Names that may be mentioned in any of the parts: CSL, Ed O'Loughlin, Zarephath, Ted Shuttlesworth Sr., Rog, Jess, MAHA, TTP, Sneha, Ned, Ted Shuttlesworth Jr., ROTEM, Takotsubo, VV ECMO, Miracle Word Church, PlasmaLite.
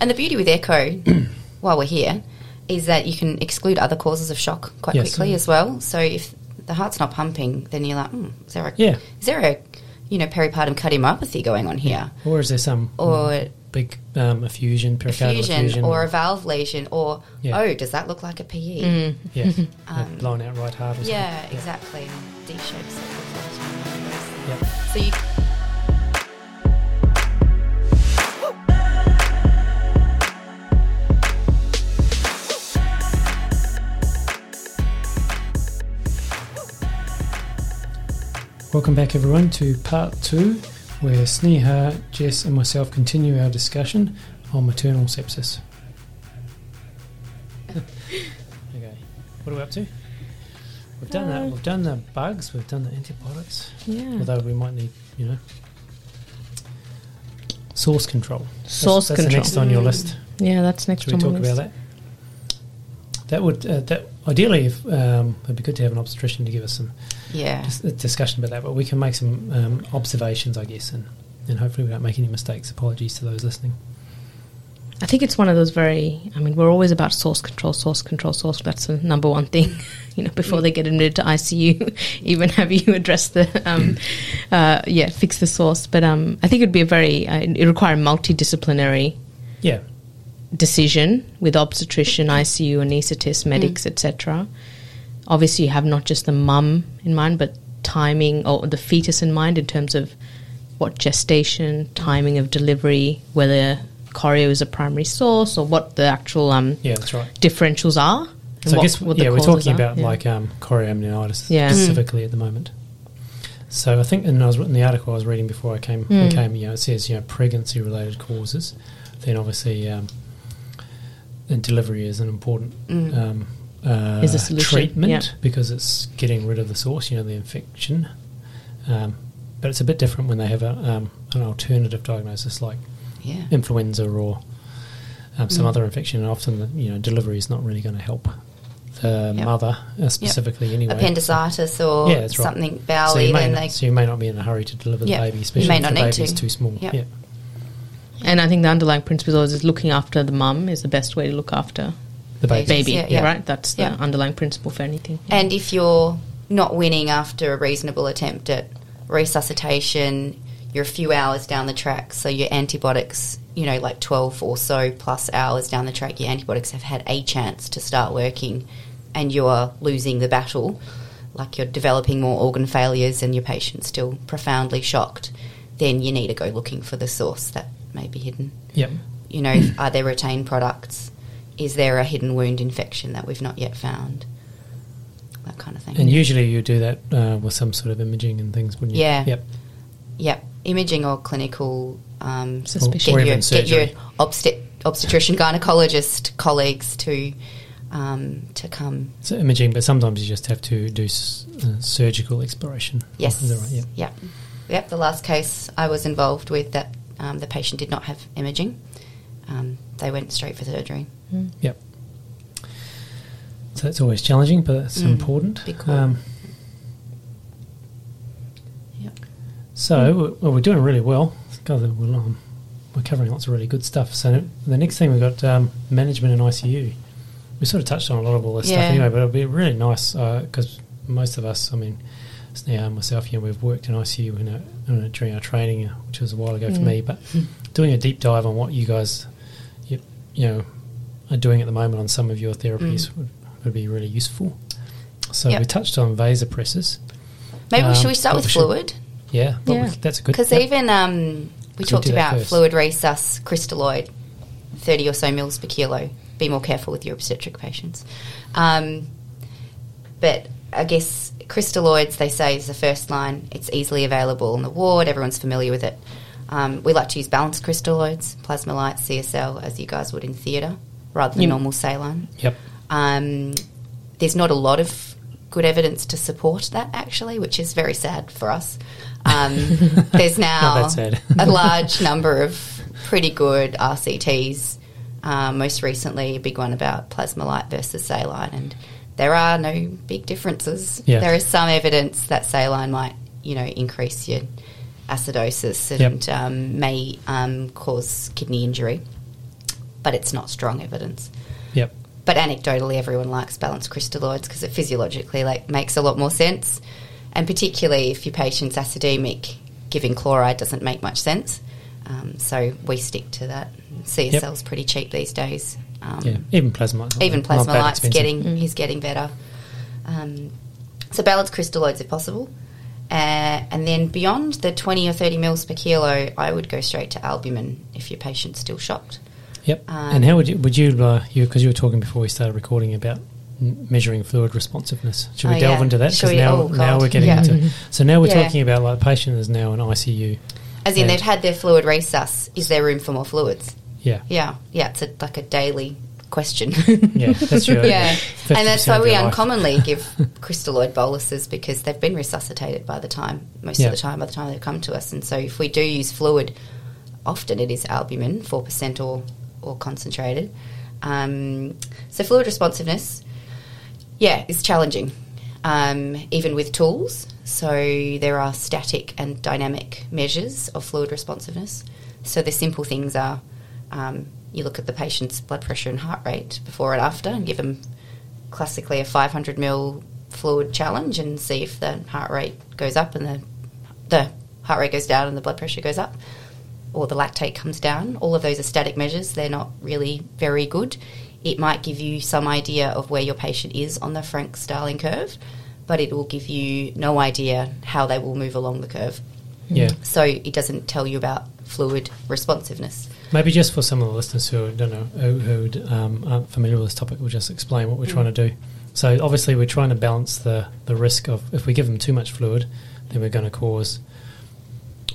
And the beauty with echo, while we're here, is that you can exclude other causes of shock quite quickly as well. So if the heart's not pumping, then you're like, is there a, you know, peripartum cardiomyopathy going on here? Yeah. Or is there some big effusion, pericardial effusion? Or a valve lesion, or, does that look like a PE? Mm. Yes, blown out right heart or something. Yeah, exactly. D-shaped circles. Yep. So you... Welcome back, everyone, to part two, where Sneha, Jess and myself continue our discussion on maternal sepsis. Okay, what are we up to? We've done that. We've done the bugs. We've done the antibiotics. Yeah. Although we might need, you know, source control. That's the next on your list. Yeah, that's next on my list. Should we talk about that? That would ideally, it'd be good to have an obstetrician to give us some. Discussion about that, but we can make some observations, I guess, and hopefully we don't make any mistakes. Apologies to those listening. I think it's one of those we're always about source control. That's the number one thing, you know, before they get admitted to ICU, even have you address the, fix the source. But I think it would be a it require a multidisciplinary decision with obstetrician, ICU, anaesthetist, medics, etc. Obviously, you have not just the mum in mind, but timing or the fetus in mind in terms of what gestation, timing of delivery, whether choreo is a primary source or what the actual differentials are. So I guess we're talking about chorioamnionitis specifically at the moment. So I think in the article I was reading before I came, it says pregnancy related causes. Then obviously, delivery is an important. Is a solution. Treatment because it's getting rid of the source, the infection. But it's a bit different when they have an alternative diagnosis like influenza or some other infection. And often, delivery is not really going to help the mother specifically anyway. Appendicitis or something bowel-y. So you may not be in a hurry to deliver the baby, especially if the baby is too small. Yep. Yeah. And I think the underlying principle is looking after the mum is the best way to look after the baby. Right? That's the underlying principle for anything. Yeah. And if you're not winning after a reasonable attempt at resuscitation, you're a few hours down the track, so your antibiotics, 12 or so plus hours down the track, your antibiotics have had a chance to start working and you're losing the battle, like you're developing more organ failures and your patient's still profoundly shocked, then you need to go looking for the source that may be hidden. Yep. Are there retained products? Is there a hidden wound infection that we've not yet found? That kind of thing. And usually you do that with some sort of imaging and things, wouldn't you? Yeah. Yep. Imaging or clinical suspicion. Or even surgery. Get your obstetrician gynecologist colleagues to come. So imaging, but sometimes you just have to do surgical exploration. Yes. Is that right? Yep. The last case I was involved with that the patient did not have imaging. They went straight for surgery. Mm. Yep. So that's always challenging, but it's important. Cool. So we're doing really well. We're covering lots of really good stuff. So the next thing we've got management in ICU. We sort of touched on a lot of all this stuff anyway, but it'll be really nice because most of us, Sneha and myself, we've worked in ICU during our training, which was a while ago for me, but doing a deep dive on what you guys, are doing at the moment on some of your therapies would be really useful. So we touched on vasopressors. Maybe should we start with fluid? That's a good. Because even we talked about fluid resus crystalloid, 30 or so mils per kilo. Be more careful with your obstetric patients. But I guess crystalloids, they say, is the first line. It's easily available in the ward. Everyone's familiar with it. We like to use balanced crystalloids, PlasmaLite, CSL, as you guys would in theatre, rather than normal saline. Yep. There's not a lot of good evidence to support that, actually, which is very sad for us. There's now a large number of pretty good RCTs, most recently a big one about PlasmaLite versus saline, and there are no big differences. Yeah. There is some evidence that saline might, increase your acidosis and may cause kidney injury. but it's not strong evidence. Yep. But anecdotally, everyone likes balanced crystalloids because it physiologically makes a lot more sense, and particularly if your patient's acidemic, giving chloride doesn't make much sense. So we stick to that. CSL's pretty cheap these days. Even PlasmaLite. Even PlasmaLite's getting better. So balanced crystalloids if possible. And then beyond the 20 or 30 mils per kilo, I would go straight to albumin if your patient's still shocked. Yep. And how would you because you were talking before we started recording about measuring fluid responsiveness. Should we delve into that? Because now we're getting into. So now we're talking about the patient is now in ICU. As in they've had their fluid resus. Is there room for more fluids? Yeah. Yeah. Yeah. It's a daily question. Yeah, that's true. Yeah. And that's why we uncommonly give crystalloid boluses, because they've been resuscitated by the time, by the time they've come to us. And so if we do use fluid, often it is albumin, 4% or concentrated. So fluid responsiveness, is challenging, even with tools. So there are static and dynamic measures of fluid responsiveness. So the simple things are you look at the patient's blood pressure and heart rate before and after and give them classically a 500 mil fluid challenge and see if the heart rate goes up and the heart rate goes down and the blood pressure goes up or the lactate comes down. All of those are static measures. They're not really very good. It might give you some idea of where your patient is on the Frank-Starling curve, but it will give you no idea how they will move along the curve. Yeah. So it doesn't tell you about fluid responsiveness. Maybe just for some of the listeners who don't know, who aren't familiar with this topic, we'll just explain what we're trying to do. So obviously we're trying to balance the risk of if we give them too much fluid, then we're going to cause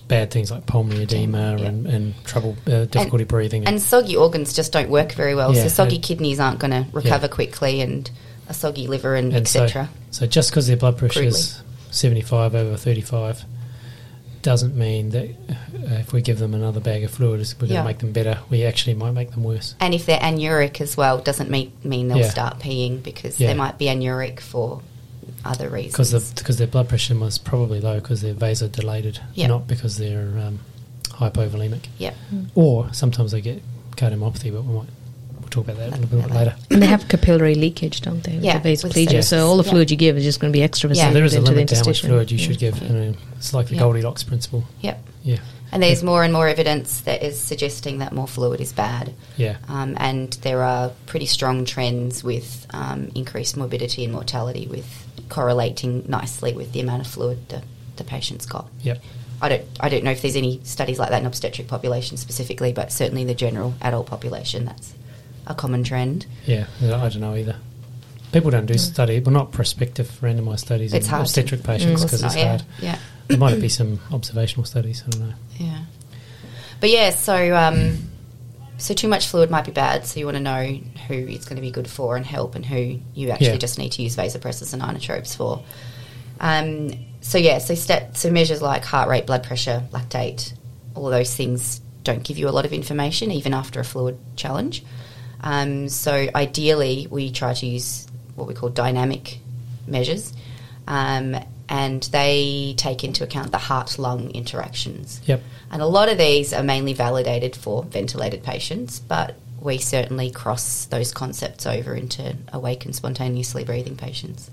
bad things like pulmonary edema and trouble, difficulty breathing. And soggy organs just don't work very well. Yeah, so soggy kidneys aren't going to recover quickly, and a soggy liver and et cetera. So just because their blood pressure is 75 over 35... doesn't mean that if we give them another bag of fluid, we're going to make them better. We actually might make them worse. And if they're anuric as well, doesn't mean they'll start peeing, because they might be anuric for other reasons. Because their blood pressure was probably low because they're vasodilated, not because they're hypovolemic. Yeah. Or sometimes they get cardiomyopathy, but we'll talk about that a little bit later. And they have capillary leakage, don't they? Yeah. The vasoplegia. So all the fluid you give is just going to be extra. So there is a limit to how much fluid you should give. It's like the Goldilocks principle. Yep. Yeah. And there's more and more evidence that is suggesting that more fluid is bad. Yeah. And there are pretty strong trends with increased morbidity and mortality with correlating nicely with the amount of fluid the patient's got. Yep. I don't know if there's any studies like that in obstetric population specifically, but certainly in the general adult population, that's a common trend. Yeah. I don't know either. People don't do study, well, not prospective randomised studies in obstetric patients because it's hard. Yeah. There might be some observational studies, I don't know. Yeah. But so too much fluid might be bad, so you want to know who it's going to be good for and help and who you actually just need to use vasopressors and inotropes for. So measures like heart rate, blood pressure, lactate, all those things don't give you a lot of information even after a fluid challenge. So ideally we try to use what we call dynamic measures, and they take into account the heart-lung interactions. Yep. And a lot of these are mainly validated for ventilated patients, but we certainly cross those concepts over into awake and spontaneously breathing patients.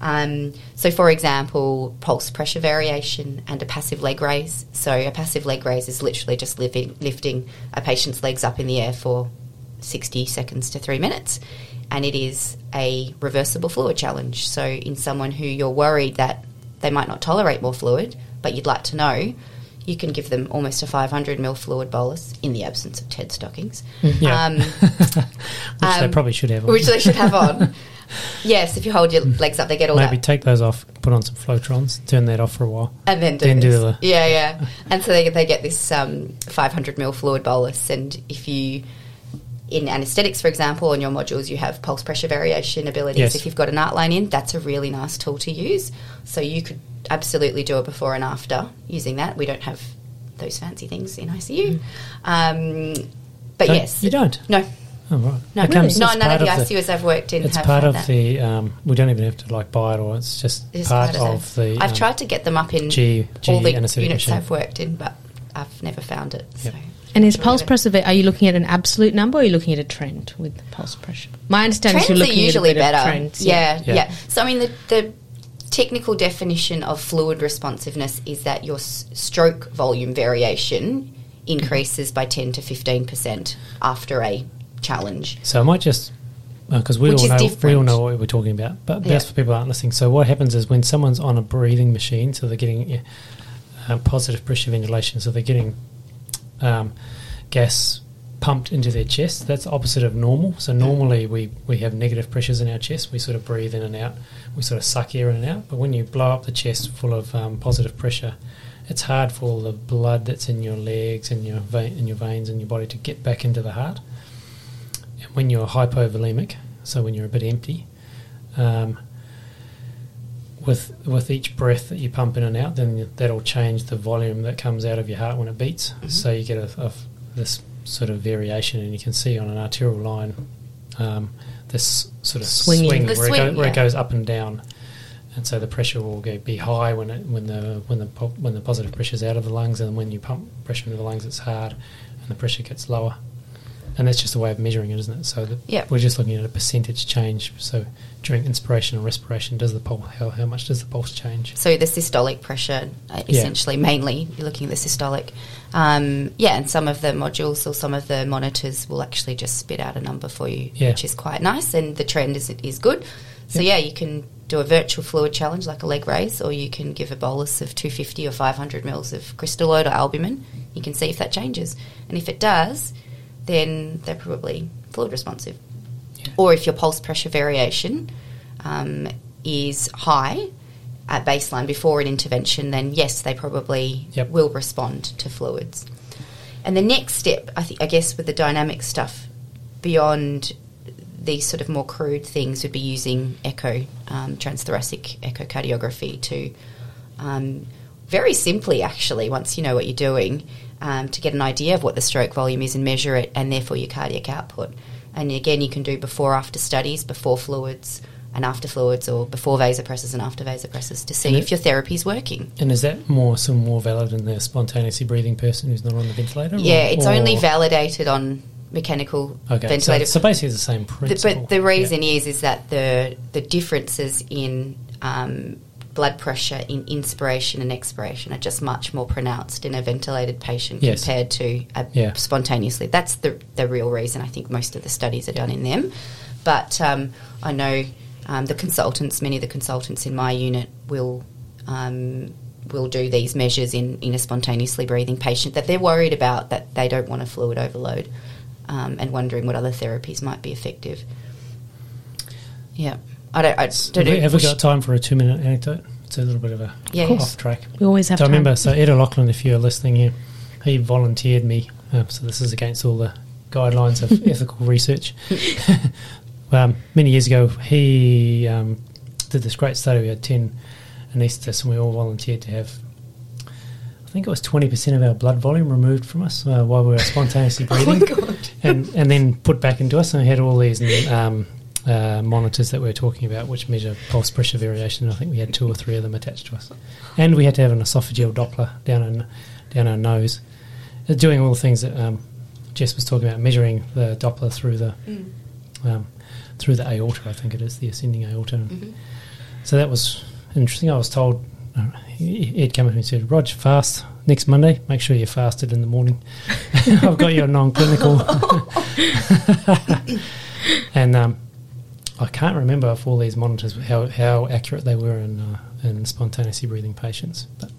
So, for example, pulse pressure variation and a passive leg raise. So a passive leg raise is literally just lifting a patient's legs up in the air for 60 seconds to 3 minutes. And it is a reversible fluid challenge. So in someone who you're worried that they might not tolerate more fluid, but you'd like to know, you can give them almost a 500 mil fluid bolus in the absence of TED stockings. Yeah. Which they probably should have on. Which they should have on. Yes, if you hold your legs up, they get all that. Maybe take those off, put on some Flotrons, turn that off for a while. And then do the... Yeah. And so they get this 500 mil fluid bolus, and if you... In anaesthetics, for example, in your modules, you have pulse pressure variation abilities. Yes. If you've got an art line in, that's a really nice tool to use. So you could absolutely do a before and after using that. We don't have those fancy things in ICU. You don't? No. Oh, right. No, really? Not none of the ICUs I've worked in. It's part of the... we don't even have to buy it, or it's just part of the... I've tried to get them up in all the units I've worked in, but I've never found it. Yep. So... And is pulse pressure, are you looking at an absolute number or are you looking at a trend with the pulse pressure? My understanding trends is you're looking at a bit of trends. Yeah. So, I mean, the technical definition of fluid responsiveness is that your stroke volume variation increases by 10 to 15% after a challenge. So I might just, because we all know what we're talking about, but that's for people who aren't listening. So what happens is when someone's on a breathing machine, so they're getting positive pressure ventilation, so they're getting gas pumped into their chest. That's opposite of normal. So normally we have negative pressures in our chest. We sort of breathe in and out. We sort of suck air in and out. But when you blow up the chest full of positive pressure, it's hard for all the blood that's in your legs and your veins and your body to get back into the heart. And when you're hypovolemic, so when you're a bit empty, with each breath that you pump in and out, then that'll change the volume that comes out of your heart when it beats. Mm-hmm. So you get this sort of variation, and you can see on an arterial line this sort of swing where it goes up and down. And so the pressure will be high when the positive pressure is out of the lungs, and when you pump pressure into the lungs, it's hard, and the pressure gets lower. And that's just a way of measuring it, isn't it? So we're just looking at a percentage change. So during inspiration and respiration, how much does the pulse change? So the systolic pressure, essentially, mainly, you're looking at the systolic. And some of the modules or some of the monitors will actually just spit out a number for you, which is quite nice, and the trend is good. So, you can do a virtual fluid challenge like a leg raise, or you can give a bolus of 250 or 500 mils of crystalloid or albumin. You can see if that changes. And if it does, then they're probably fluid responsive. Yeah. Or if your pulse pressure variation is high at baseline before an intervention, then yes, they probably will respond to fluids. And the next step, I guess, with the dynamic stuff beyond these sort of more crude things would be using echo, transthoracic echocardiography to very simply, actually, once you know what you're doing, to get an idea of what the stroke volume is and measure it, and therefore your cardiac output. And again, you can do before-after studies, before fluids and after fluids, or before vasopressors and after vasopressors, to see if your therapy's working. And is that more valid in the spontaneously breathing person who's not on the ventilator? Yeah, it's only validated on mechanical ventilator. So basically it's the same principle. But the reason is that the differences in blood pressure in inspiration and expiration are just much more pronounced in a ventilated patient compared to a spontaneously. That's the real reason I think most of the studies are done in them. But I know many of the consultants in my unit will do these measures in a spontaneously breathing patient that they're worried about, that they don't want a fluid overload, and wondering what other therapies might be effective. Yeah. Have we got time for a 2-minute anecdote? It's a little bit of a off track. We always have time. I remember, so Ed O'Loughlin, if you're listening here, he volunteered me. So this is against all the guidelines of ethical research. Many years ago, he did this great study. We had 10 anaesthetists and we all volunteered to have, I think it was 20% of our blood volume removed from us while we were spontaneously breathing. Oh my God. And then put back into us, and we had all these... monitors that we were talking about, which measure pulse pressure variation. I think we had 2 or 3 of them attached to us, and we had to have an esophageal Doppler down our nose, doing all the things that Jess was talking about, measuring the Doppler through the through the aorta. I think it is the ascending aorta. Mm-hmm. So that was interesting. I was told, Ed came up to me and said, "Rog, fast next Monday. Make sure you fasted in the morning. I've got your non-clinical." And I can't remember if all these monitors, how accurate they were in spontaneously breathing patients. But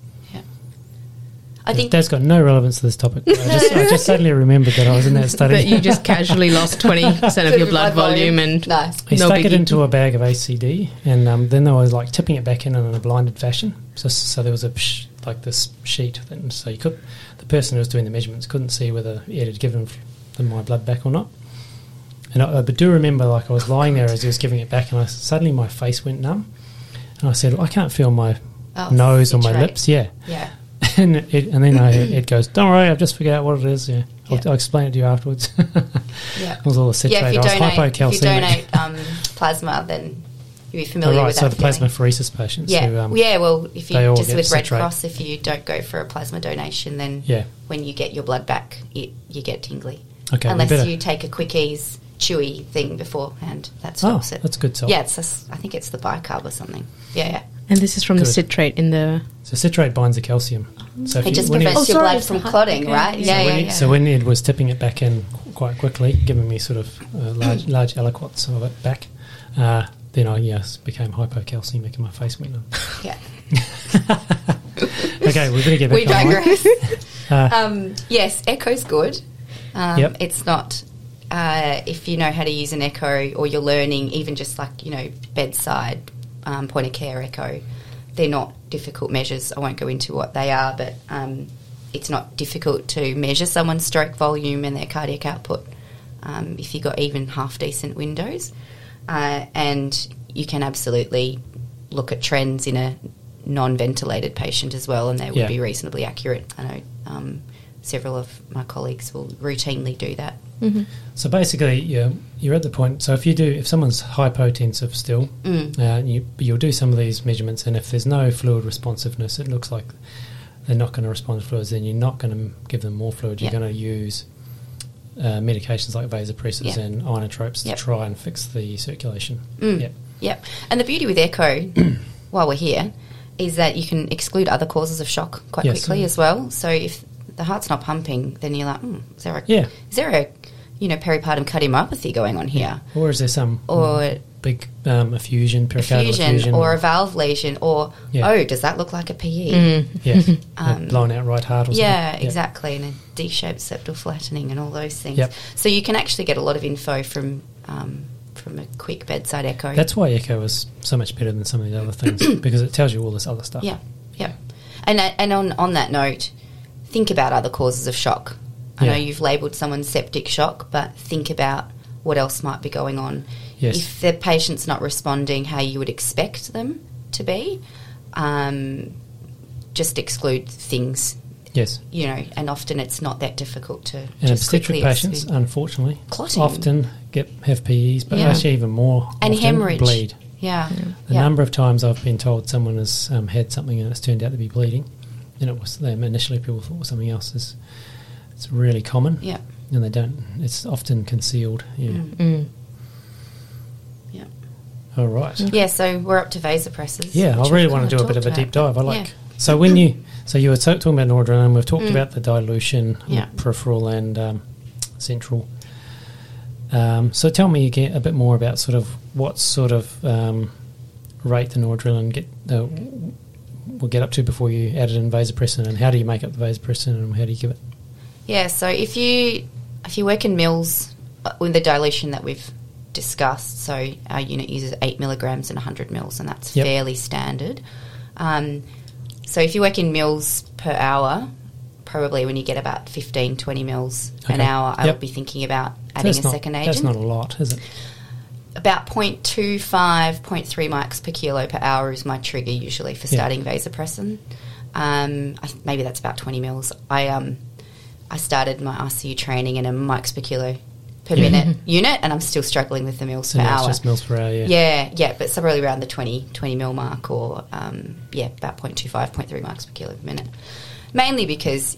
I think that's got no relevance to this topic. I just suddenly remembered that I was in that study. But you just casually lost 20% of your blood volume. And he stuck it into a bag of ACD, and then I was like tipping it back in a blinded fashion. So there was this sheet, so the person who was doing the measurements couldn't see whether it had given them my blood back or not. And I do remember, I was lying there as he was giving it back, and suddenly my face went numb. And I said, I can't feel my nose or my lips. Yeah. Yeah. It goes, don't worry, I've just figured out what it is. Yeah. I'll explain it to you afterwards. Yeah. It was all the citrate. I was hypocalcemic. If you donate plasma, then you'll be familiar with that. So the plasmapheresis patients. Yeah, well, if you just with Red Cross, if you don't go for a plasma donation, then when you get your blood back, you get tingly. Okay, unless you take a quick ease chewy thing beforehand, that stops it. That's good. Yeah, I think it's the bicarb or something. Yeah. And this is from the citrate in the... So citrate binds the calcium. So it just prevents your blood from clotting, right? Yeah. So when Ned was tipping it back in quite quickly, giving me sort of large aliquots of it back, then I became hypocalcemic and my face went numb. Yeah. Okay, we better get back. We digress. Yes, echo's good. It's not... if you know how to use an echo, or you're learning even just like, bedside point of care echo, they're not difficult measures. I won't go into what they are, but it's not difficult to measure someone's stroke volume and their cardiac output if you've got even half decent windows. And you can absolutely look at trends in a non-ventilated patient as well, and they would be reasonably accurate. I know several of my colleagues will routinely do that. Mm-hmm. So basically, you're at the point. So if someone's hypotensive still, you'll do some of these measurements, and if there's no fluid responsiveness, it looks like they're not going to respond to fluids. Then you're not going to give them more fluid. You're going to use medications like vasopressors and inotropes to try and fix the circulation. And the beauty with echo, while we're here, is that you can exclude other causes of shock quite quickly as well. So if the heart's not pumping, then you're like, is there a peripartum cardiomyopathy going on here? Or is there some big effusion, pericardial effusion? Or a valve lesion, or, does that look like a PE? A blown out right heart or something. Yeah, exactly, and a D-shaped septal flattening and all those things. Yep. So you can actually get a lot of info from a quick bedside echo. That's why echo is so much better than some of the other things, because it tells you all this other stuff. Yeah. And on that note, think about other causes of shock. I know you've labelled someone septic shock, but think about what else might be going on. Yes. If the patient's not responding how you would expect them to be, just exclude things. Yes. And often it's not that difficult to just quickly. And obstetric patients, unfortunately, clotting. Often have PEs, but actually even more and often hemorrhage. Bleed. Yeah. The number of times I've been told someone has had something and it's turned out to be bleeding, and it was them. Initially people thought it was something else. It's really common, and they don't. It's often concealed, All right, so we're up to vasopressors. I really want to do a bit of a deep dive. I like so when you were talking about noradrenaline, we've talked about the dilution, peripheral and central. So tell me again a bit more about sort of what sort of rate the noradrenaline will get up to before you add it in vasopressin, and how do you make up the vasopressin, and how do you give it? Yeah, so if you work in mils with the dilution that we've discussed, so our unit uses 8 milligrams and 100 mils, and that's fairly standard. So if you work in mils per hour, probably when you get about 15, 20 mils an hour, I would be thinking about adding a second agent. That's not a lot, is it? About 0.25, 0.3 mics per kilo per hour is my trigger usually for starting vasopressin. Maybe that's about 20 mils. I started my ICU training in a mics per kilo per minute unit, and I'm still struggling with the mils per hour. It's just mils per hour, but it's probably around the 20 mil mark, or, about 0.25, 0.3 mics per kilo per minute. Mainly because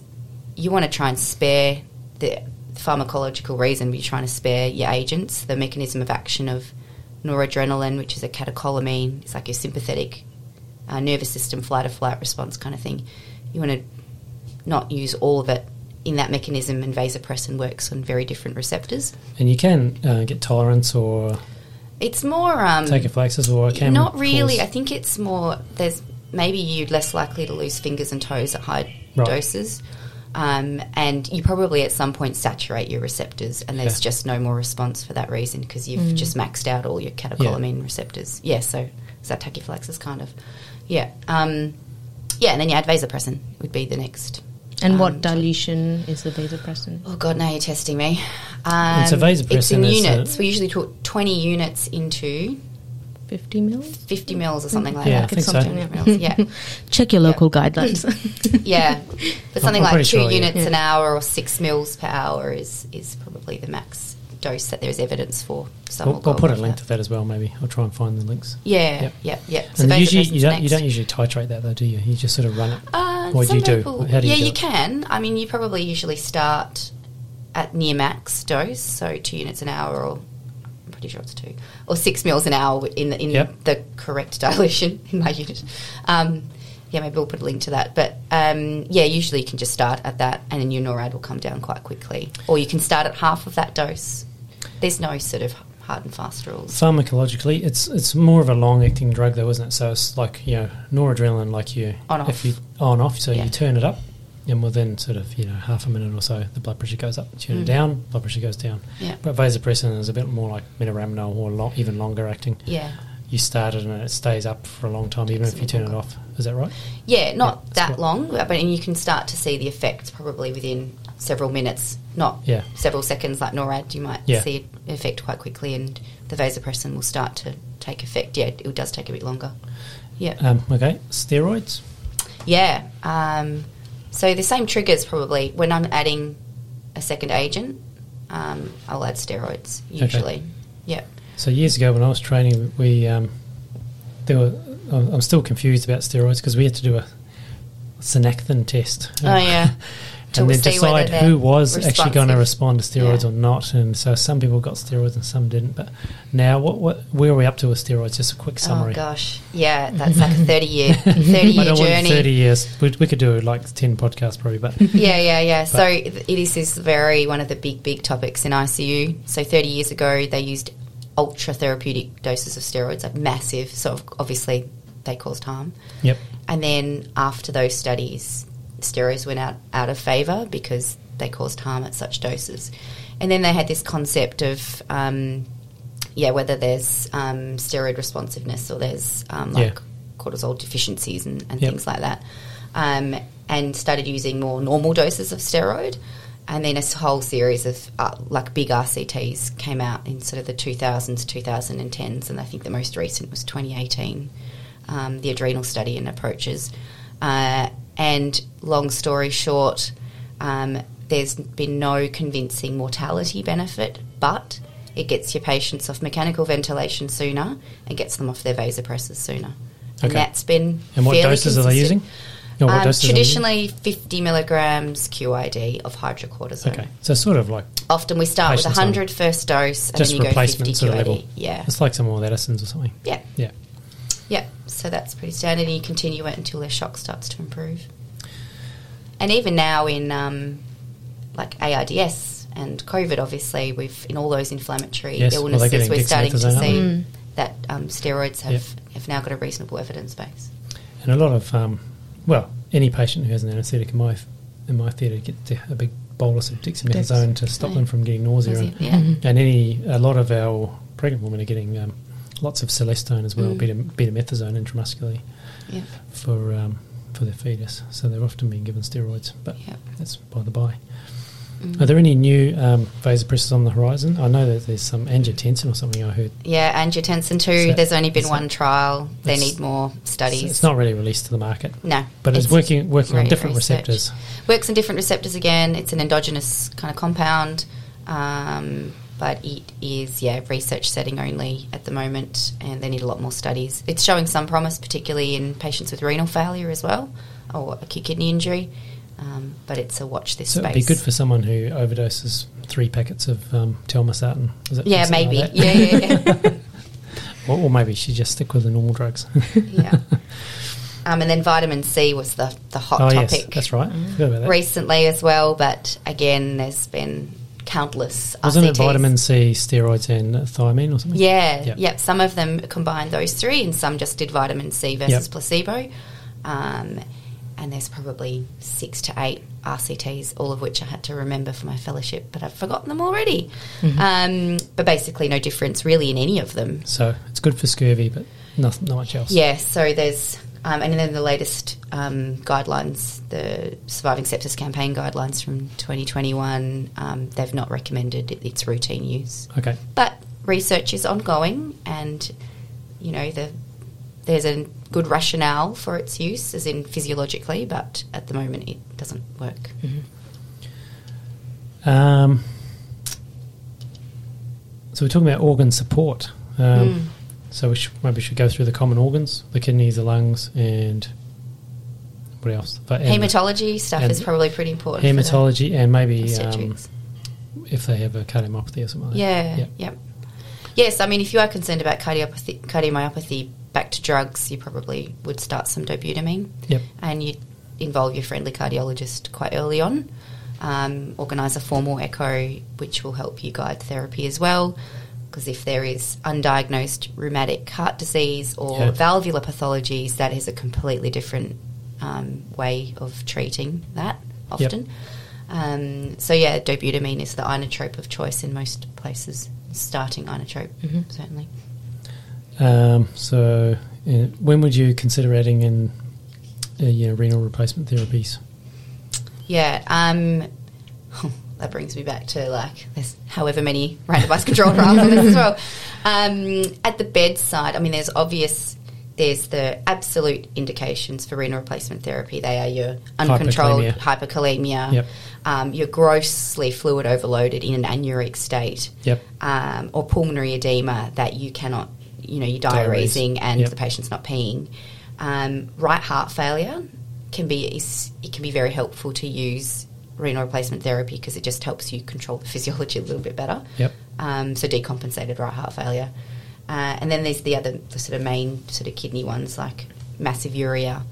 you want to try and spare the pharmacological reason, but you're trying to spare your agents. The mechanism of action of noradrenaline, which is a catecholamine, it's like your sympathetic nervous system flight-or-flight response kind of thing. You want to not use all of it in that mechanism, and vasopressin works on very different receptors. And you can get tolerance, or it's more tachyphylaxis, or can not really. I think it's more there's maybe you're less likely to lose fingers and toes at high doses, and you probably at some point saturate your receptors, and there's just no more response for that reason, because you've just maxed out all your catecholamine receptors. Yeah, so is that tachyphylaxis kind of? Yeah, and then you add vasopressin would be the next. And what dilution is the vasopressin? Oh, God, now you're testing me. So vasopressin it's in units. We usually put 20 units into... 50 mils? 50 mils or something like that. I think so. Check your local guidelines. But something like 2 units an hour, or 6 mils per hour is probably the max dose that there is evidence for. So we'll put a link to that as well, maybe. I'll try and find the links. Yeah. So and usually you don't usually titrate that, though, do you? You just sort of run it. Or do you do? How do you do? Yeah, you can. I mean, you probably usually start at near max dose, so 2 units an hour, or I'm pretty sure it's 2, or 6 mils an hour in the correct dilution in my unit. Yeah, maybe we'll put a link to that. But, usually you can just start at that and then your NORAD will come down quite quickly. Or you can start at half of that dose. There's no sort of hard and fast rules. Pharmacologically, it's more of a long-acting drug though, isn't it? So it's like, noradrenaline, like you... on-off. If you on-off, so you turn it up and within sort of, half a minute or so, the blood pressure goes up. Turn it down, blood pressure goes down. Yeah. But vasopressin is a bit more like metaramnol or even longer acting. Yeah. You start it and it stays up for a long time, even if you turn it off. Is that right? Yeah, not that long, but you can start to see the effects probably within several minutes, not several seconds like NORAD. You might see it effect quite quickly, and the vasopressin will start to take effect. Yeah, it does take a bit longer. Yeah. Okay, steroids? Yeah. So the same triggers probably. When I'm adding a second agent, I'll add steroids usually. Okay. Yeah. So years ago when I was training, I'm still confused about steroids because we had to do a synecthin test. And then decide who was actually going to respond to steroids or not. And so some people got steroids and some didn't. But now where are we up to with steroids? Just a quick summary. Oh, gosh. Yeah, that's like a 30-year journey. 30 years. We could do like 10 podcasts probably. But Yeah. So it is very one of the big topics in ICU. So 30 years ago they used ultra therapeutic doses of steroids, like massive, so obviously they caused harm. Yep. And then after those studies, steroids went out of favour because they caused harm at such doses. And then they had this concept of, whether there's steroid responsiveness or there's cortisol deficiencies and things like that, and started using more normal doses of steroid. And then a whole series of big RCTs came out in sort of the 2000s, 2010s, and I think the most recent was 2018, the adrenal study and approaches. And long story short, there's been no convincing mortality benefit, but it gets your patients off mechanical ventilation sooner and gets them off their vasopressors sooner. Okay. And that's been and what doses consistent. Are they using? Traditionally 50 milligrams QID of hydrocortisone. Okay, so sort of like... Often we start with 100 first dose and then you go 50 sort of QID. Level. Yeah. It's like some more medicines or something. Yeah. Yeah. Yeah, so that's pretty standard and you continue it until their shock starts to improve. And even now in ARDS and COVID, obviously, in all those inflammatory illnesses, we're starting to see that steroids have now got a reasonable evidence base. And a lot of... Well, any patient who has an anaesthetic in my theatre gets a big bolus of dexamethasone to stop them from getting nausea. And a lot of our pregnant women are getting lots of celestone as well, betamethasone intramuscularly for their fetus. So they're often being given steroids, but that's by the by. Are there any new vasopressors on the horizon? I know that there's some angiotensin or something I heard. Yeah, angiotensin too. There's only been one trial. They need more studies. It's not really released to the market. No. But it's working on different receptors. Works on different receptors again. It's an endogenous kind of compound, but it is, research setting only at the moment, and they need a lot more studies. It's showing some promise, particularly in patients with renal failure as well, or acute kidney injury. But it's a watch this space. It'd be good for someone who overdoses 3 packets of telmisartan. Yeah, maybe. Like or maybe she just stick with the normal drugs. And then vitamin C was the hot topic. Yes, that's right. Forgot about that. Recently as well, but again, there's been countless RCTs. Wasn't it vitamin C, steroids, and thiamine or something? Yeah, Some of them combined those 3, and some just did vitamin C versus placebo. And there's probably 6 to 8 RCTs, all of which I had to remember for my fellowship, but I've forgotten them already. Mm-hmm. But basically no difference really in any of them. So it's good for scurvy, but not much else. Yeah, so there's and then the latest guidelines, the Surviving Sepsis Campaign guidelines from 2021, they've not recommended its routine use. Okay. But research is ongoing and, there's a good rationale for its use, as in physiologically, but at the moment it doesn't work. Mm-hmm. So we're talking about organ support. So we maybe should go through the common organs, the kidneys, the lungs, and what else? Hematology stuff is probably pretty important. Hematology and maybe if they have a cardiomyopathy or something like that. Yeah. Yes, I mean, if you are concerned about cardiomyopathy, back to drugs, you probably would start some dobutamine. Yep. And you'd involve your friendly cardiologist quite early on. Organise a formal echo, which will help you guide therapy as well. Because if there is undiagnosed rheumatic heart disease or valvular pathologies, that is a completely different way of treating that often. Yep. Dobutamine is the inotrope of choice in most places, starting inotrope, certainly. When would you consider adding in renal replacement therapies? That brings me back to, there's however many randomised controlled trials on this as well. At the bedside, I mean, there's the absolute indications for renal replacement therapy. They are your uncontrolled hyperkalemia, your grossly fluid overloaded in an anuric state, or pulmonary edema that you cannot, you're diuresing and the patient's not peeing. Right heart failure can be very helpful to use renal replacement therapy because it just helps you control the physiology a little bit better. Yep. So decompensated right heart failure. And then there's the other main kidney ones like massive urea,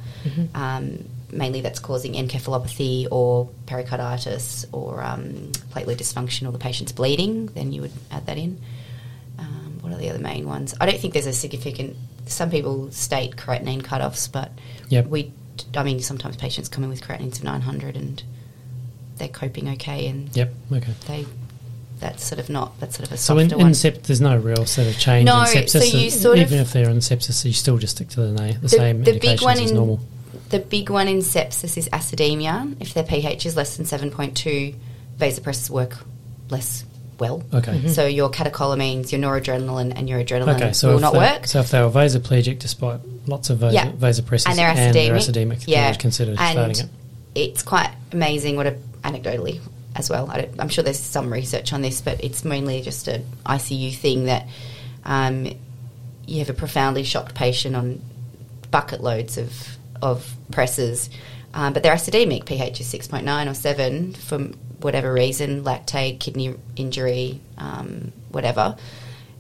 mainly that's causing encephalopathy or pericarditis or platelet dysfunction or the patient's bleeding. Then you would add that in. What are the other main ones? I don't think there's a significant... Some people state creatinine cutoffs, but sometimes patients come in with creatinines of 900 and they're coping okay and that's sort of a softer one. There's no real sort of change in sepsis. If they're in sepsis, you still just stick to the same indications as normal. The big one in sepsis is acidemia. If their pH is less than 7.2, vasopressors work less well. Okay. Mm-hmm. So your catecholamines, your noradrenaline and your adrenaline will not work. So if they were vasoplegic despite lots of vasopressors and they're acidemic, they would consider starting it. It's quite amazing anecdotally as well. I'm sure there's some research on this, but it's mainly just an ICU thing that you have a profoundly shocked patient on bucket loads of pressors, but they're acidemic. pH is 6.9 or 7 for whatever reason, lactate, kidney injury, whatever.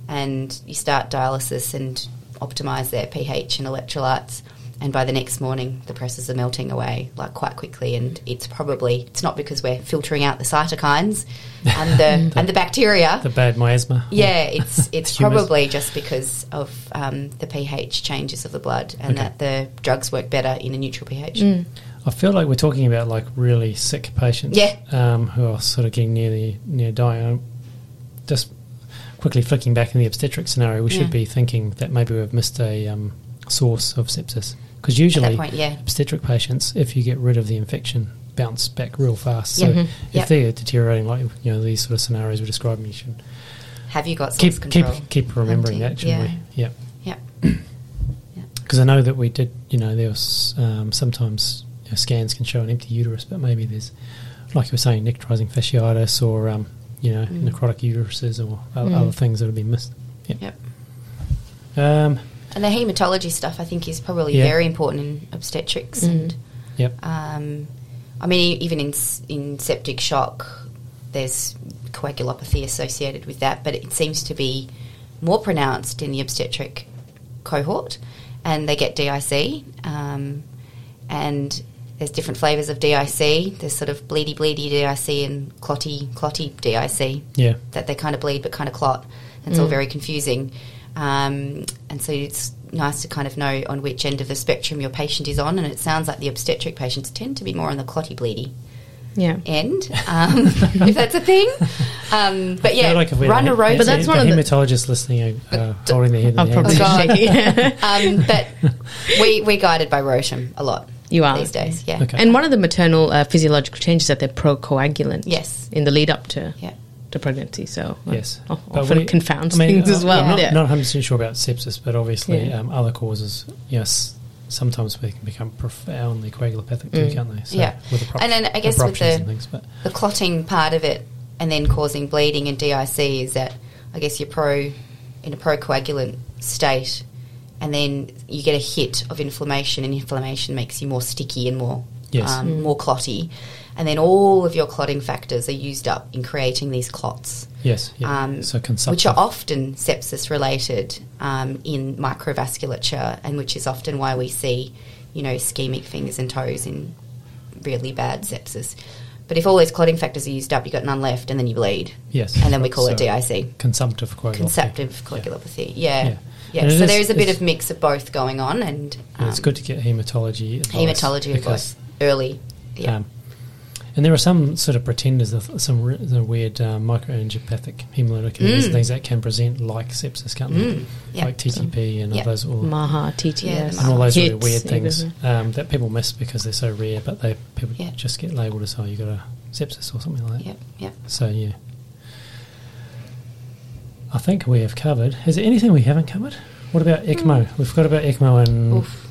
And you start dialysis and optimise their pH and electrolytes. And by the next morning, the pressors are melting away quite quickly, and it's not because we're filtering out the cytokines and the and the bacteria, the bad miasma. Yeah, it's probably just because of the pH changes of the blood, and that the drugs work better in a neutral pH. Mm. I feel like we're talking about really sick patients, who are sort of getting near dying. I'm just quickly flicking back in the obstetric scenario, we should be thinking that maybe we've missed a source of sepsis. Because usually obstetric patients, if you get rid of the infection, bounce back real fast. So if they're deteriorating, these sort of scenarios we're describing, you should... Have you got source control? Keep remembering that, shouldn't we? Yeah. Because I know that we did, there was sometimes scans can show an empty uterus, but maybe there's, like you were saying, necrotizing fasciitis or, necrotic uteruses or other things that have been missed. And the haematology stuff, I think, is probably very important in obstetrics. And even in septic shock, there's coagulopathy associated with that, but it seems to be more pronounced in the obstetric cohort, and they get DIC, and there's different flavours of DIC. There's sort of bleedy DIC and clotty DIC that they kind of bleed but kind of clot. It's all very confusing. And so it's nice to kind of know on which end of the spectrum your patient is on, and it sounds like the obstetric patients tend to be more on the clotty bleedy end, if that's a thing. But yeah, run a road. But that's one of the haematologists listening holding their head. I'm probably shaking. But we're guided by ROTEM a lot. You are these days, And one of the maternal physiological changes is that they're procoagulant. Yes, in the lead up to to pregnancy, so yes, often confounds things as well. I'm not 100% sure about sepsis, but obviously other causes, yes, sometimes they can become profoundly coagulopathic too, can't they? So with and then I guess with the clotting part of it and then causing bleeding and DIC is that I guess you're in a procoagulant state, and then you get a hit of inflammation, and inflammation makes you more sticky and more more clotty, and then all of your clotting factors are used up in creating these clots. Yes, yeah. So consumptive, which are often sepsis related in microvasculature, and which is often why we see, you know, ischemic fingers and toes in really bad sepsis. But if all those clotting factors are used up, you've got none left, and then you bleed. Yes, and then we call it DIC, consumptive coagulopathy. Yeah. So there is a bit of mix of both going on, and it's good to get haematology advice. Haematology advice early. Yeah. And there are some sort of pretenders, some weird microangiopathic hemolytic areas, things that can present like sepsis, can't they? Like TTP and all those. MAHA, TTS. And all those really weird things that people miss because they're so rare, but people just get labelled as, oh, you got a sepsis or something like that. So, yeah. I think we have covered. Is there anything we haven't covered? What about ECMO? We've forgot about ECMO and... Oof.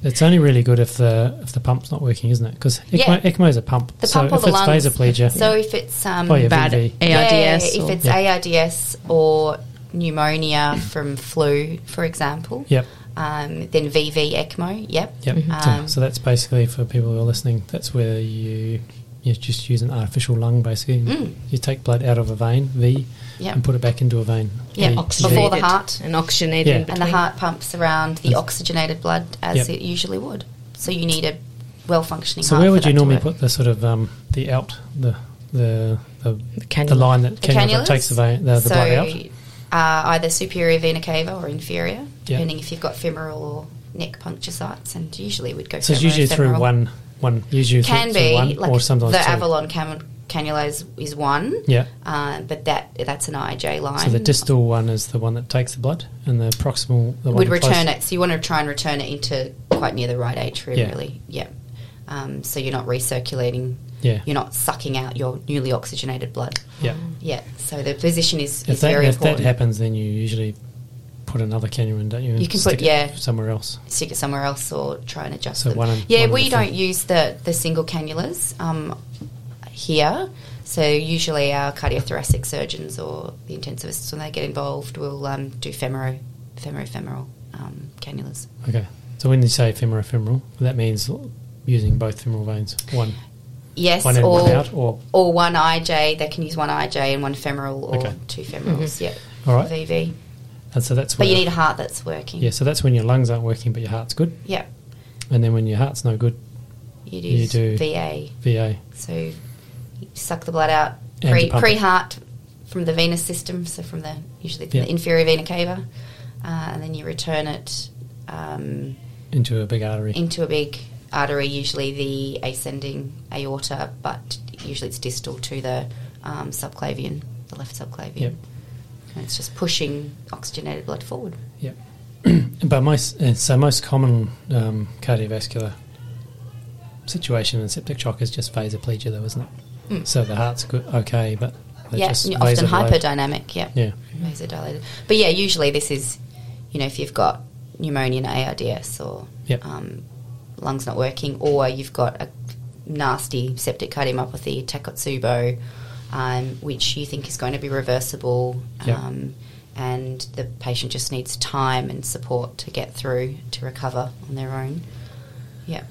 It's only really good if the pump's not working, isn't it? Because ECMO is a pump. The pump or the lungs. So if it's vasoplegia. So if it's bad ARDS. If it's ARDS or pneumonia from flu, for example. Yep. Then VV ECMO. Yep. So that's basically, for people who are listening, that's where you just use an artificial lung, basically. You take blood out of a vein, V, and put it back into a vein. Yeah, before the heart. And oxygenated. Yeah. And the heart pumps around the oxygenated blood as it usually would. So you need a well-functioning heart. So where would you normally put the sort of, the line that cannula takes the vein, the blood out? Either superior vena cava or inferior, depending if you've got femoral or neck puncture sites, and usually we'd go femoral. So it's usually through one. Usually can be one, like, or sometimes the two. Avalon cannula is one. Yeah. But that's an IJ line. So the distal one is the one that takes the blood, and the proximal the would one return close. It. So you want to try and return it into quite near the right atrium, really. Yeah. So you're not recirculating. Yeah. You're not sucking out your newly oxygenated blood. Yeah. Yeah. So the position is very important. If that happens, then you usually put another cannula in, don't you? You can put somewhere else. Stick it somewhere else, or try and adjust them. We don't use the single cannulas here. So usually our cardiothoracic surgeons or the intensivists, when they get involved, will do femorofemoral cannulas. Okay. So when you say femorofemoral, that means using both femoral veins. One. Yes, one in, or one out, or one IJ. They can use one IJ and one femoral, or two femorals. Mm-hmm. Yeah. All right. VV. And so that's but you need a heart that's working. Yeah, so that's when your lungs aren't working, but your heart's good. Yeah. And then when your heart's no good, you do VA. So you suck the blood out pre-heart from the venous system, so usually from the inferior vena cava, and then you return it into a big artery. Into a big artery, usually the ascending aorta, but usually it's distal to the subclavian, the left subclavian. Yep. It's just pushing oxygenated blood forward. Yeah. But most common cardiovascular situation in septic shock is just vasoplegia, though, isn't it? So the heart's good, okay, but just often hyperdynamic. Yeah. Vasodilated. But yeah, usually this is, you know, if you've got pneumonia and ARDS, or lungs not working, or you've got a nasty septic cardiomyopathy, Takotsubo, which you think is going to be reversible, and the patient just needs time and support to get through, to recover on their own. Yeah.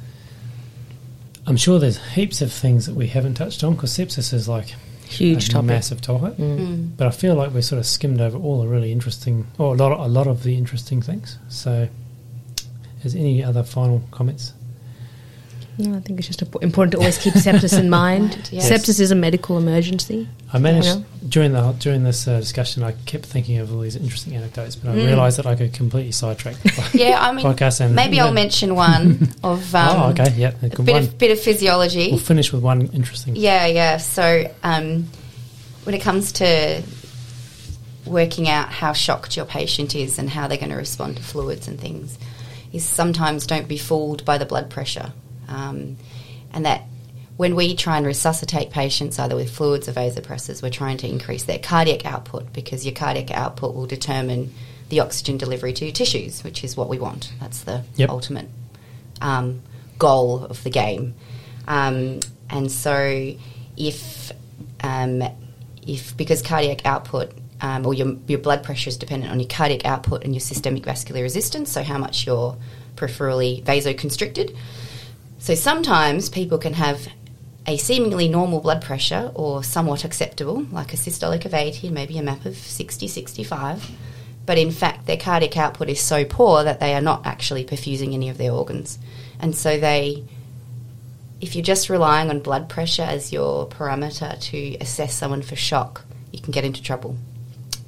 I'm sure there's heaps of things that we haven't touched on, because sepsis is like huge topic. Massive topic. But I feel like we sort of skimmed over all the really interesting, or a lot of the interesting things. So is any other final comments? No, I think it's just important to always keep sepsis in mind. Yes. Sepsis is a medical emergency. I managed, during this discussion, I kept thinking of all these interesting anecdotes, but I realised that I could completely sidetrack the podcast. And maybe I'll mention one of... A bit of physiology. We'll finish with one interesting. Yeah. So when it comes to working out how shocked your patient is and how they're going to respond to fluids and things, is sometimes don't be fooled by the blood pressure. And that when we try and resuscitate patients either with fluids or vasopressors, we're trying to increase their cardiac output, because your cardiac output will determine the oxygen delivery to your tissues, which is what we want. That's the ultimate goal of the game. And so if because cardiac output or your blood pressure is dependent on your cardiac output and your systemic vascular resistance, so how much you're peripherally vasoconstricted. So sometimes people can have a seemingly normal blood pressure or somewhat acceptable, like a systolic of 80, maybe a MAP of 60, 65, but in fact their cardiac output is so poor that they are not actually perfusing any of their organs. And so they, if you're just relying on blood pressure as your parameter to assess someone for shock, you can get into trouble.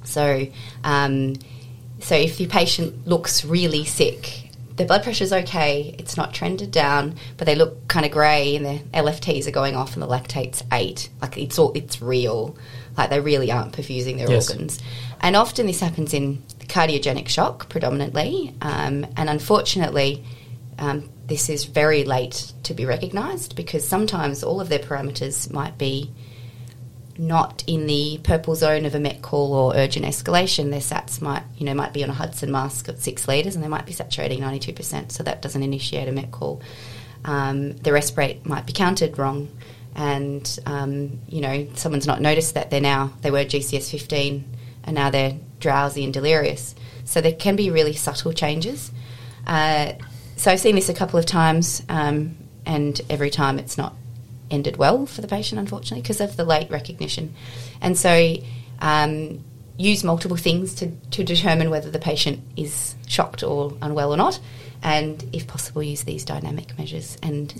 So if your patient looks really sick, their blood pressure's okay, it's not trended down, but they look kind of grey and their LFTs are going off and the lactate's 8. Like, it's real. Like, they really aren't perfusing their organs. And often this happens in cardiogenic shock predominantly, and unfortunately this is very late to be recognised because sometimes all of their parameters might be not in the purple zone of a MET call or urgent escalation. Their SATs might be on a Hudson mask of 6 litres and they might be saturating 92%, so that doesn't initiate a MET call. The rest rate might be counted wrong and, someone's not noticed that they were GCS 15 and now they're drowsy and delirious. So there can be really subtle changes. So I've seen this a couple of times and every time it's not ended well for the patient, unfortunately, because of the late recognition. And so use multiple things to determine whether the patient is shocked or unwell or not, and if possible use these dynamic measures. And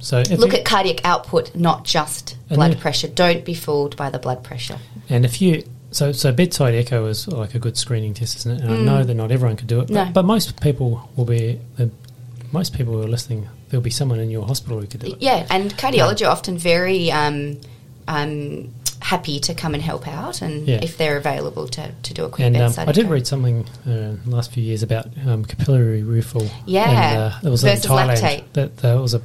so look at cardiac output, not just blood pressure. Don't be fooled by the blood pressure. And if you so bedside echo is like a good screening test, isn't it? And I know that not everyone could do it, but most people will be most people who are listening, there'll be someone in your hospital who could do it. Yeah, and cardiology are often very happy to come and help out, and if they're available to do a quick bedside echo. I did read something in the last few years about capillary refill. Yeah, it was versus lactate. That was a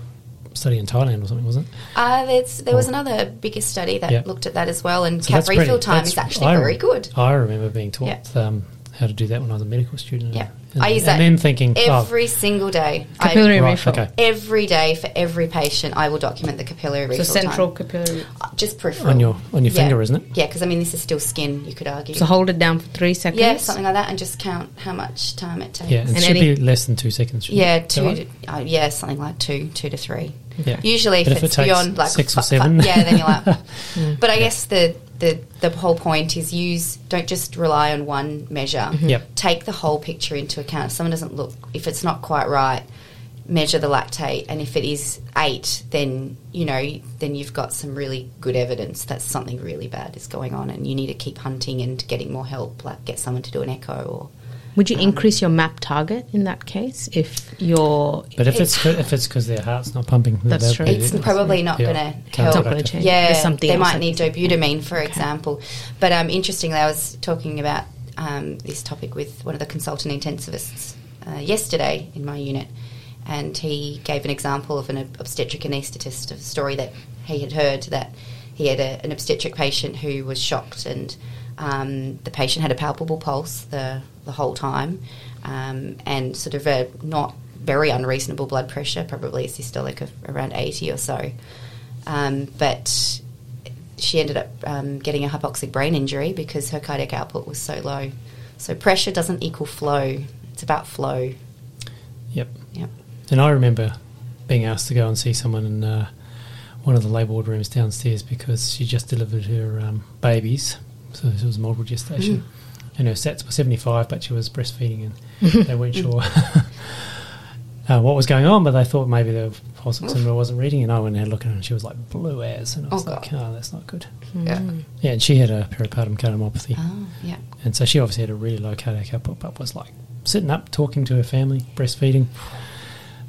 study in Thailand or something, wasn't it? There was another bigger study that looked at that as well, and so cap refill time is actually very good. I remember being taught how to do that when I was a medical student. Yeah. I use that every single day. Capillary refill. Okay. Every day for every patient, I will document the capillary refill. So central capillary, just peripheral on your finger, isn't it? Yeah, because I mean this is still skin. You could argue. So hold it down for 3 seconds. Yeah, something like that, and just count how much time it takes. Yeah, it should be less than 2 seconds. Yeah, something like two to three. Yeah. Usually, if it's beyond like 6 or 7, then you're like. But I guess the whole point is don't just rely on one measure. Mm-hmm. Yep. Take the whole picture into account. If someone doesn't look, if it's not quite right, measure the lactate, and if it is 8, then you've got some really good evidence that something really bad is going on, and you need to keep hunting and getting more help, like get someone to do an echo or. Would you increase your MAP target in that case if you're... But if it's because their heart's not pumping... That's true. It's probably not going to help. They might need dobutamine, for example. But interestingly, I was talking about this topic with one of the consultant intensivists yesterday in my unit, and he gave an example of an obstetric anaesthetist, of a story that he had heard, that he had an obstetric patient who was shocked, and the patient had a palpable pulse the whole time, and sort of a not very unreasonable blood pressure, probably a systolic of around 80 or so. But she ended up getting a hypoxic brain injury because her cardiac output was so low. So pressure doesn't equal flow. It's about flow. Yep. And I remember being asked to go and see someone in one of the labour ward rooms downstairs because she just delivered her babies. So it was multiple gestation. And her sats were 75, but she was breastfeeding, and they weren't sure what was going on, but they thought maybe the pulse oximeter wasn't reading, and I went and had a look at her, and she was like blue as, and I was that's not good. Yeah, and she had a peripartum cardiomyopathy. And so she obviously had a really low cardiac output, but was like sitting up, talking to her family, breastfeeding,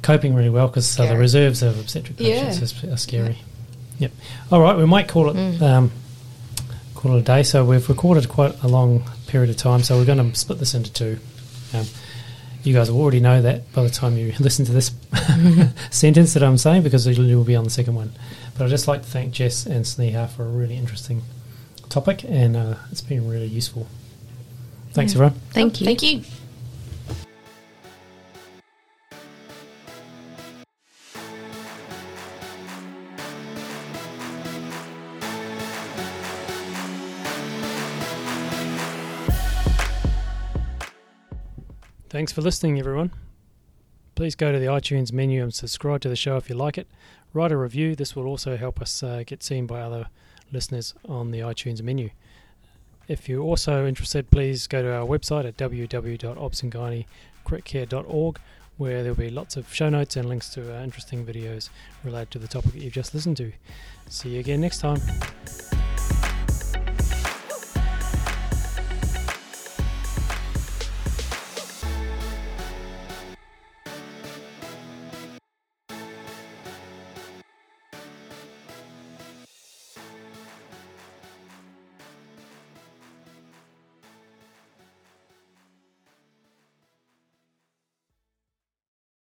coping really well, because the reserves of obstetric patients are scary. All right, we might call it... a day, so we've recorded quite a long period of time, so we're going to split this into two. You guys will already know that by the time you listen to this sentence that I'm saying, because you'll be on the second one. But I'd just like to thank Jess and Sneha for a really interesting topic, and it's been really useful. Thanks, everyone. Thank you. Thank you. Thanks for listening, everyone. Please go to the iTunes menu and subscribe to the show if you like it. Write a review. This will also help us get seen by other listeners on the iTunes menu. If you're also interested, please go to our website at www.obsandgynaecritcare.org, where there'll be lots of show notes and links to interesting videos related to the topic that you've just listened to. See you again next time.